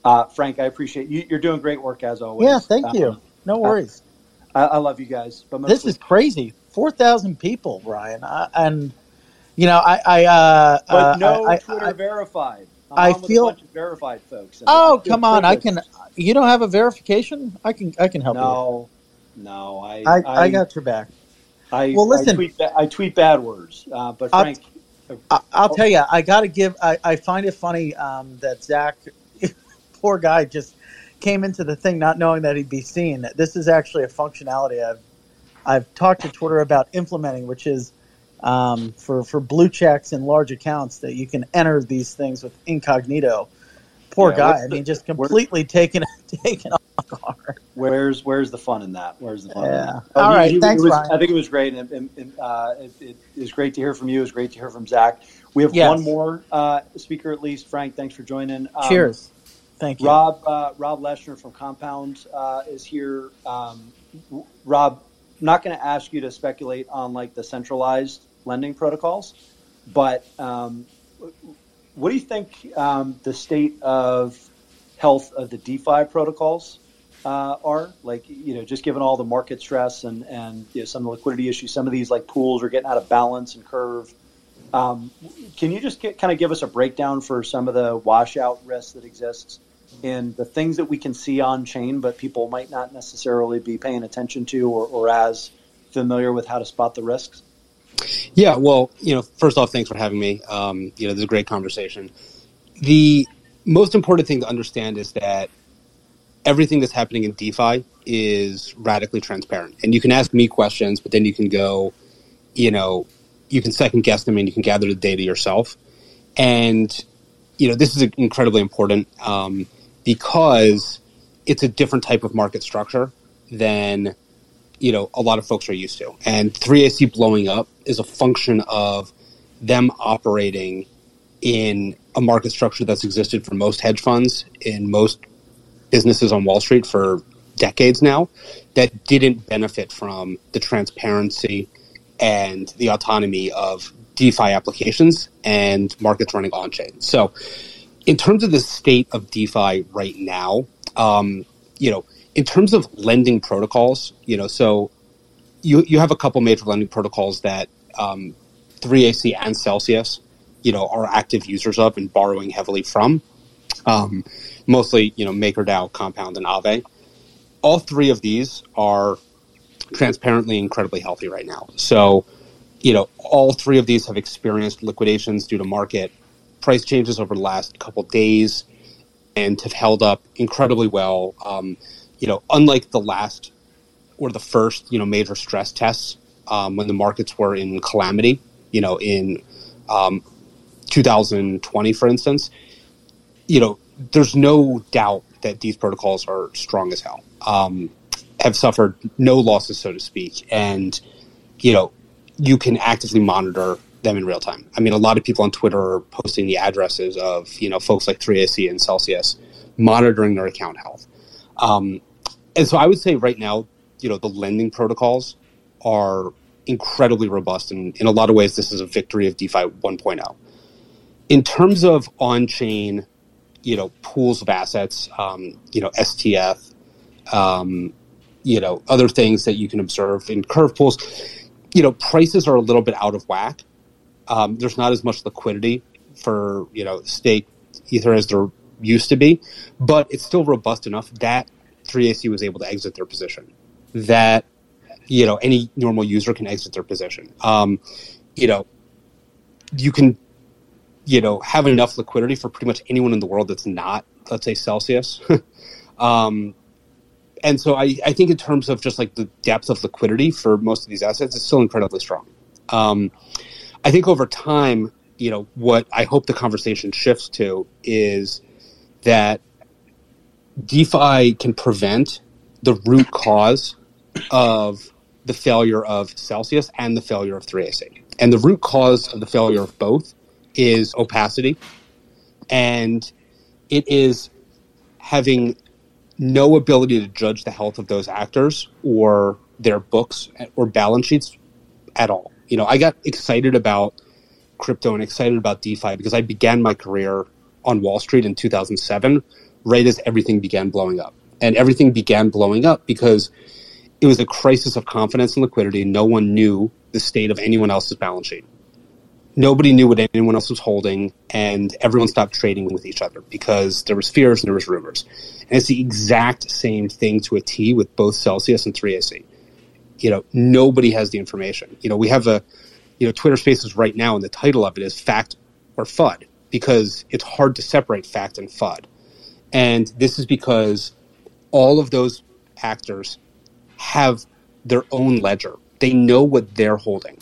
uh, Frank, I appreciate you. You're doing great work as always. Yeah, thank um, you. No worries. Uh, I love you guys. But mostly- this is crazy. four thousand people, Ryan. I, and, you know, I... I uh, but no I, Twitter I, verified. I'm I feel... with a bunch of verified folks. Oh, come on. I can... You don't have a verification? I can I can help no, you. No, no. I, I, I I got your back. I, well, listen... I tweet, I tweet bad words. Uh, but, Frank... I'll, I'll tell you. I got to give... I, I find it funny um, that Zach, poor guy, just... came into the thing not knowing that he'd be seen. This is actually a functionality I've I've talked to Twitter about implementing, which is um, for for blue checks and large accounts that you can enter these things with incognito. Poor yeah, guy. I mean, just completely taken taken off guard. Where's where's the fun in that? Where's the fun? Yeah. In that? Oh, All he, right. He, Thanks, was, Ryan. I think it was great, and, and, and uh, it, it is great to hear from you. It's great to hear from Zach. We have yes. one more uh, speaker at least. Frank, thanks for joining. Um, Cheers. Thank you. Rob uh, Rob Leshner from Compound uh, is here. Um, Rob, I'm not going to ask you to speculate on like the centralized lending protocols, but um, what do you think um, the state of health of the DeFi protocols uh, are? Like, you know, just given all the market stress and, and you know, some of the liquidity issues, some of these like pools are getting out of balance and curve. Um, can you just get, kind of give us a breakdown for some of the washout risk that exists in the things that we can see on chain, but people might not necessarily be paying attention to or, or as familiar with how to spot the risks? Yeah, well, you know, first off, thanks for having me. Um, you know, this is a great conversation. The most important thing to understand is that everything that's happening in DeFi is radically transparent. And you can ask me questions, but then you can go, you know, you can second guess them and you can gather the data yourself. And, you know, this is incredibly important um, because it's a different type of market structure than, you know, a lot of folks are used to. And three A C blowing up is a function of them operating in a market structure that's existed for most hedge funds in most businesses on Wall Street for decades now that didn't benefit from the transparency and the autonomy of DeFi applications and markets running on-chain. So in terms of the state of DeFi right now, um, you know, in terms of lending protocols, you know, so you you have a couple major lending protocols that um, three A C and Celsius, you know, are active users of and borrowing heavily from, um, mostly, you know, MakerDAO, Compound, and Aave. All three of these are transparently incredibly healthy right now. So, you know, all three of these have experienced liquidations due to market price changes over the last couple of days and have held up incredibly well. Um, you know, unlike the last or the first, you know, major stress tests um, when the markets were in calamity, you know, in um, two thousand twenty, for instance, you know, there's no doubt that these protocols are strong as hell, um, have suffered no losses, so to speak. And, you know, you can actively monitor them in real time. I mean, a lot of people on Twitter are posting the addresses of, you know, folks like three A C and Celsius monitoring their account health. Um, and so I would say right now, you know, the lending protocols are incredibly robust. And in a lot of ways, this is a victory of DeFi one point oh. In terms of on-chain, you know, pools of assets, um, you know, S T F, um, you know, other things that you can observe in curve pools, you know, prices are a little bit out of whack. Um, there's not as much liquidity for, you know, stake Ether as there used to be, but it's still robust enough that three A C was able to exit their position, that, you know, any normal user can exit their position. Um, you know, you can, you know, have enough liquidity for pretty much anyone in the world that's not, let's say, Celsius. um, and so I, I think in terms of just like the depth of liquidity for most of these assets, it's still incredibly strong. Um, I think over time, you know, what I hope the conversation shifts to is that DeFi can prevent the root cause of the failure of Celsius and the failure of three A C. And the root cause of the failure of both is opacity, and it is having no ability to judge the health of those actors or their books or balance sheets at all. You know, I got excited about crypto and excited about DeFi because I began my career on Wall Street in two thousand seven, right as everything began blowing up. And everything began blowing up because it was a crisis of confidence and liquidity. No one knew the state of anyone else's balance sheet. Nobody knew what anyone else was holding, and everyone stopped trading with each other because there was fears and there was rumors. And it's the exact same thing to a T with both Celsius and three A C. You know, nobody has the information. You know, we have a, you know, Twitter Spaces right now, and the title of it is Fact or F U D, because it's hard to separate fact and F U D. And this is because all of those actors have their own ledger. They know what they're holding.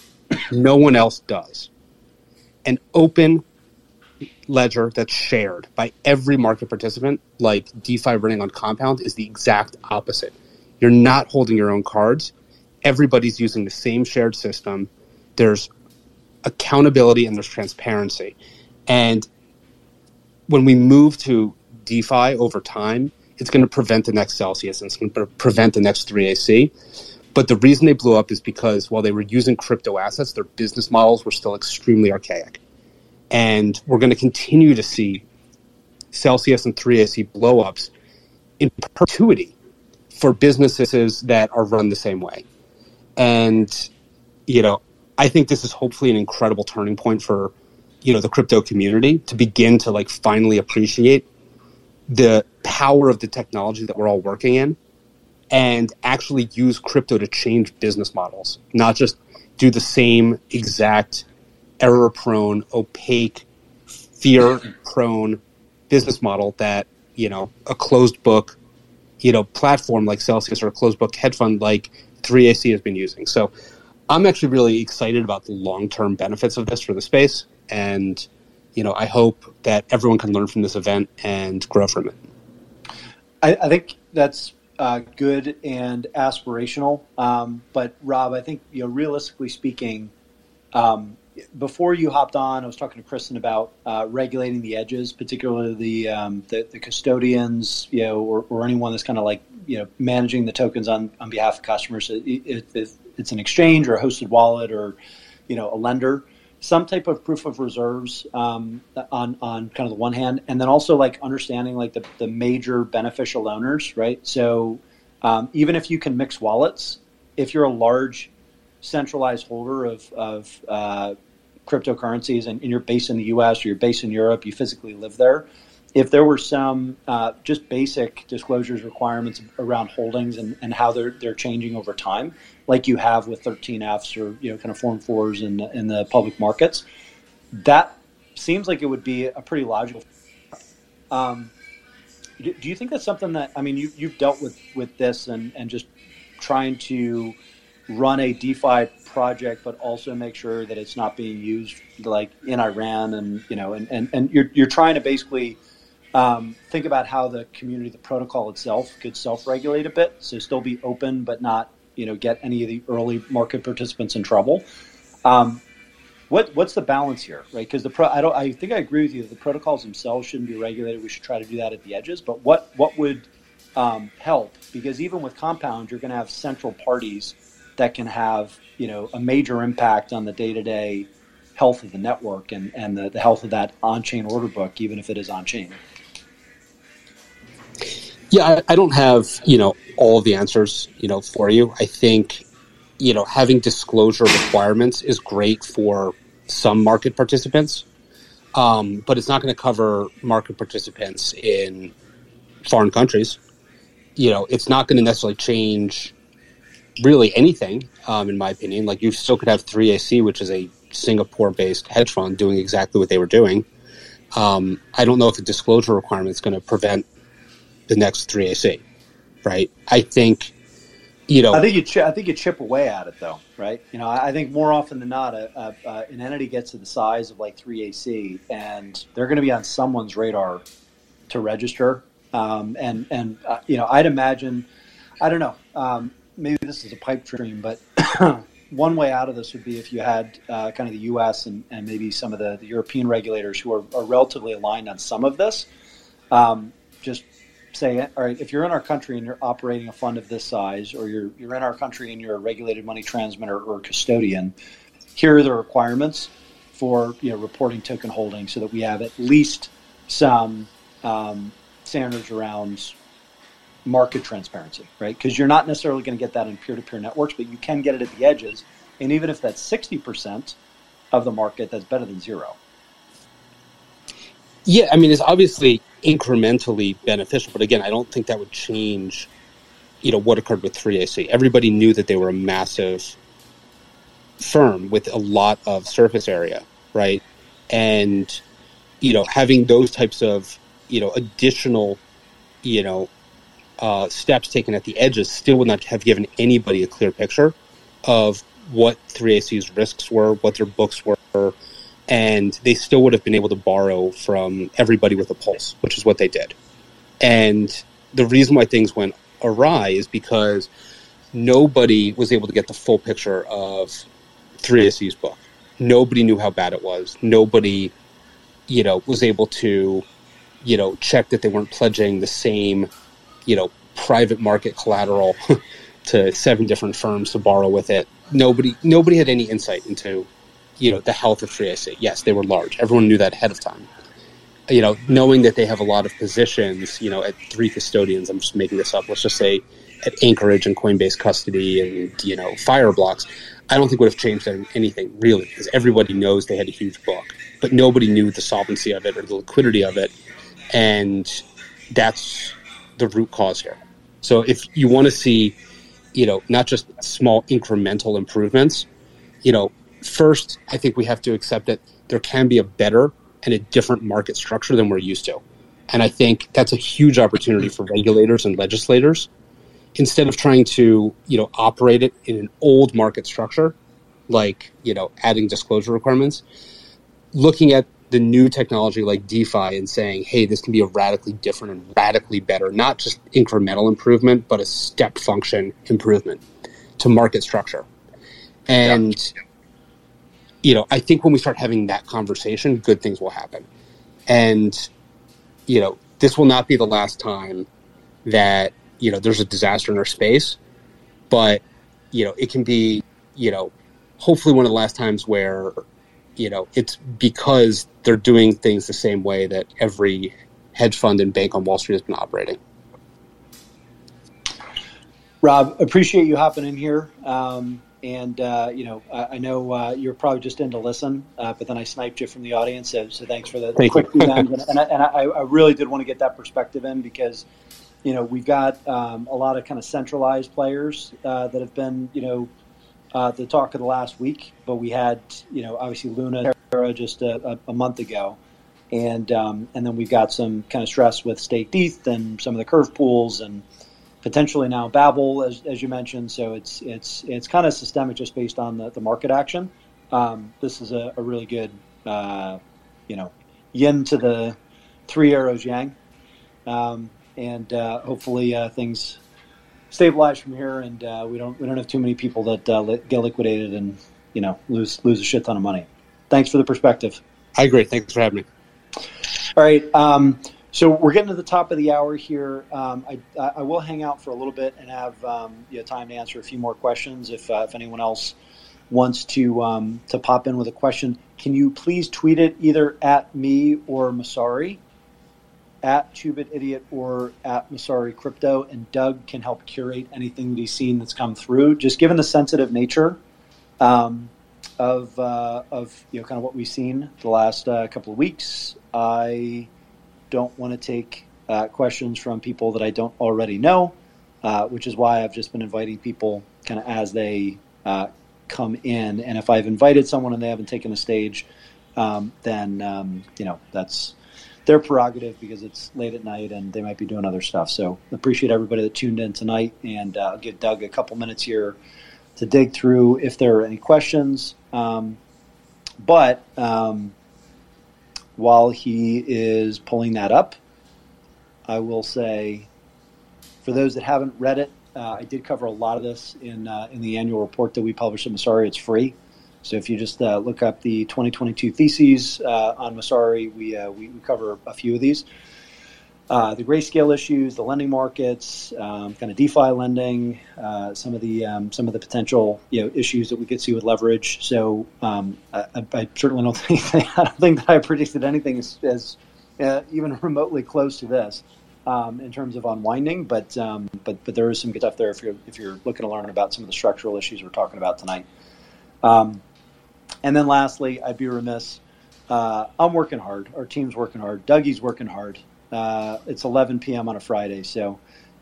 No one else does. An open ledger that's shared by every market participant, like DeFi running on Compound, is the exact opposite. You're not holding your own cards. Everybody's using the same shared system. There's accountability and there's transparency. And when we move to DeFi over time, it's going to prevent the next Celsius and it's going to prevent the next three A C. But the reason they blew up is because while they were using crypto assets, their business models were still extremely archaic. And we're going to continue to see Celsius and three A C blow-ups in perpetuity for businesses that are run the same way. And, you know, I think this is hopefully an incredible turning point for, you know, the crypto community to begin to, like, finally appreciate the power of the technology that we're all working in, and actually use crypto to change business models, not just do the same exact error-prone, opaque, fear-prone business model that, you know, a closed-book, you know, platform like Celsius or a closed-book hedge fund like three A C has been using. So I'm actually really excited about the long-term benefits of this for the space, and, you know, I hope that everyone can learn from this event and grow from it. I, I think that's... Uh, good and aspirational, um, but Rob, I think, you know, realistically speaking, um, before you hopped on, I was talking to Kristen about uh, regulating the edges, particularly the um, the, the custodians, you know, or, or anyone that's kind of like, you know, managing the tokens on, on behalf of customers. It, it, it, it's an exchange or a hosted wallet or, you know, a lender. some type of proof of reserves um, on on kind of the one hand, and then also like understanding like the, the major beneficial owners, right? So um, even if you can mix wallets, if you're a large centralized holder of of uh, cryptocurrencies and, and you're based in the U S or you're based in Europe, you physically live there. If there were some uh, just basic disclosures requirements around holdings and, and how they're they're changing over time, like you have with thirteen F's or you know kind of Form fours in the, in the public markets, that seems like it would be a pretty logical. Um, do, do you think that's something that I mean you you've dealt with with this and, and just trying to run a DeFi project, but also make sure that it's not being used like in Iran and you know and and, and you're you're trying to basically. Um, think about how the community, the protocol itself could self-regulate a bit. So still be open, but not, you know, get any of the early market participants in trouble. Um, what What's the balance here, right? Because the pro, I don't, I think I agree with you. The protocols themselves shouldn't be regulated. We should try to do that at the edges. But what, what would um, help? Because even with Compound, you're going to have central parties that can have, you know, a major impact on the day-to-day health of the network and, and the, the health of that on-chain order book, even if it is on-chain. Yeah, I don't have, you know, all the answers, you know, for you. I think, you know, having disclosure requirements is great for some market participants, um, but it's not going to cover market participants in foreign countries. You know, it's not going to necessarily change really anything, um, in my opinion. Like, you still could have three A C, which is a Singapore-based hedge fund, doing exactly what they were doing. Um, I don't know if the disclosure requirement is going to prevent the next three A C, right? I think, you know, I think you, ch- I think you chip away at it though, right? You know, I, I think more often than not, a, a, a, an entity gets to the size of like three A C, and they're going to be on someone's radar to register. Um, and and uh, you know, I'd imagine, I don't know, um, maybe this is a pipe dream, but one way out of this would be if you had uh, kind of the U S and, and maybe some of the, the European regulators who are, are relatively aligned on some of this. Um, just say, all right, if you're in our country and you're operating a fund of this size, or you're you're in our country and you're a regulated money transmitter or custodian, here are the requirements for you know reporting token holding, so that we have at least some um, standards around market transparency, right? Because you're not necessarily going to get that in peer-to-peer networks, but you can get it at the edges. And even if that's sixty percent of the market, that's better than zero. Yeah, I mean, it's obviously incrementally beneficial, but again, I don't think that would change, you know, what occurred with three A C. Everybody knew that they were a massive firm with a lot of surface area, right? And, you know, having those types of, you know, additional, you know, uh, steps taken at the edges still would not have given anybody a clear picture of what three A C's risks were, what their books were, and they still would have been able to borrow from everybody with a pulse, which is what they did. And the reason why things went awry is because nobody was able to get the full picture of three A C's book. Nobody knew how bad it was. Nobody, you know, was able to, you know, check that they weren't pledging the same, you know, private market collateral to seven different firms to borrow with it. Nobody, nobody had any insight into, you know, the health of three A C. Yes, they were large. Everyone knew that ahead of time. You know, knowing that they have a lot of positions, you know, at three custodians, I'm just making this up, let's just say at Anchorage and Coinbase Custody and, you know, Fireblocks, I don't think would have changed anything really, because everybody knows they had a huge book, but nobody knew the solvency of it or the liquidity of it. And that's the root cause here. So if you want to see, you know, not just small incremental improvements, you know, first, I think we have to accept that there can be a better and a different market structure than we're used to. And I think that's a huge opportunity for regulators and legislators. Instead of trying to, you know, operate it in an old market structure, like, you know, adding disclosure requirements, looking at the new technology like DeFi and saying, hey, this can be a radically different and radically better, not just incremental improvement, but a step function improvement to market structure. And yeah. You know, I think when we start having that conversation, good things will happen. And, you know, this will not be the last time that, you know, there's a disaster in our space. But, you know, it can be, you know, hopefully one of the last times where, you know, it's because they're doing things the same way that every hedge fund and bank on Wall Street has been operating. Rob, appreciate you hopping in here. Um, and, uh, you know, I, I know uh, you're probably just in to listen, uh, but then I sniped you from the audience. So, so thanks for the Thank quick rebound. and and, I, and I, I really did want to get that perspective in because, you know, we've got um, a lot of kind of centralized players uh, that have been, you know, uh, the talk of the last week. But we had, you know, obviously Luna just a, a month ago. And um, and then we've got some kind of stress with staked E T H and some of the curve pools and potentially now Babel, as as you mentioned. So it's it's it's kind of systemic just based on the, the market action. Um, this is a, a really good, uh, you know, yin to the three arrows yang. Um, and uh, hopefully uh, things stabilize from here, and uh, we don't we don't have too many people that uh, li- get liquidated and, you know, lose lose a shit ton of money. Thanks for the perspective. I agree. Thanks for having me. All right, um, so we're getting to the top of the hour here. Um, I, I will hang out for a little bit and have um, you know, time to answer a few more questions. If uh, if anyone else wants to um, to pop in with a question, can you please tweet it either at me or Masari, at ChubitIdiot or at Masari Crypto, and Doug can help curate anything that he's seen that's come through. Just given the sensitive nature um, of uh, of you know kind of what we've seen the last uh, couple of weeks. I don't want to take uh, questions from people that I don't already know, uh, which is why I've just been inviting people kind of as they uh, come in. And if I've invited someone and they haven't taken the stage, um, then, um, you know, that's their prerogative because it's late at night and they might be doing other stuff. So appreciate everybody that tuned in tonight. And uh, I'll give Doug a couple minutes here to dig through if there are any questions. Um, but... Um, While he is pulling that up, I will say, for those that haven't read it, uh, I did cover a lot of this in uh, in the annual report that we published at Masari. It's free. So if you just uh, look up the twenty twenty-two theses uh, on Masari, we, uh, we we cover a few of these. Uh, the grayscale issues, the lending markets, um, kind of DeFi lending, uh, some of the um, some of the potential you know issues that we could see with leverage. So um, I, I certainly don't think I don't think that I predicted anything as, as uh, even remotely close to this um, in terms of unwinding. But um, but but there is some good stuff there if you're if you're looking to learn about some of the structural issues we're talking about tonight. Um, and then lastly, I'd be remiss. Uh, I'm working hard. Our team's working hard. Dougie's working hard. Uh, it's eleven p.m. on a Friday, so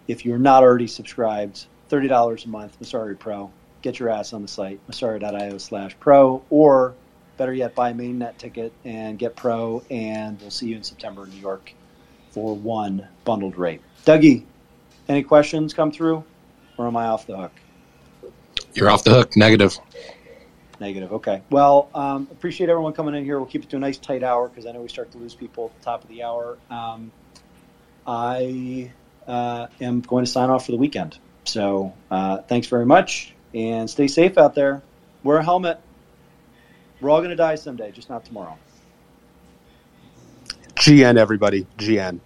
if you're not already subscribed, thirty dollars a month, Masari Pro. Get your ass on the site, masari.io slash pro, or better yet, buy a mainnet ticket and get pro, and we'll see you in September in New York for one bundled rate. Dougie, any questions come through, or am I off the hook? You're off the hook. Negative. Negative. Okay. Well, um, appreciate everyone coming in here. We'll keep it to a nice tight hour because I know we start to lose people at the top of the hour. Um, I uh, am going to sign off for the weekend. So uh, thanks very much and stay safe out there. Wear a helmet. We're all going to die someday, just not tomorrow. G N, everybody. G N.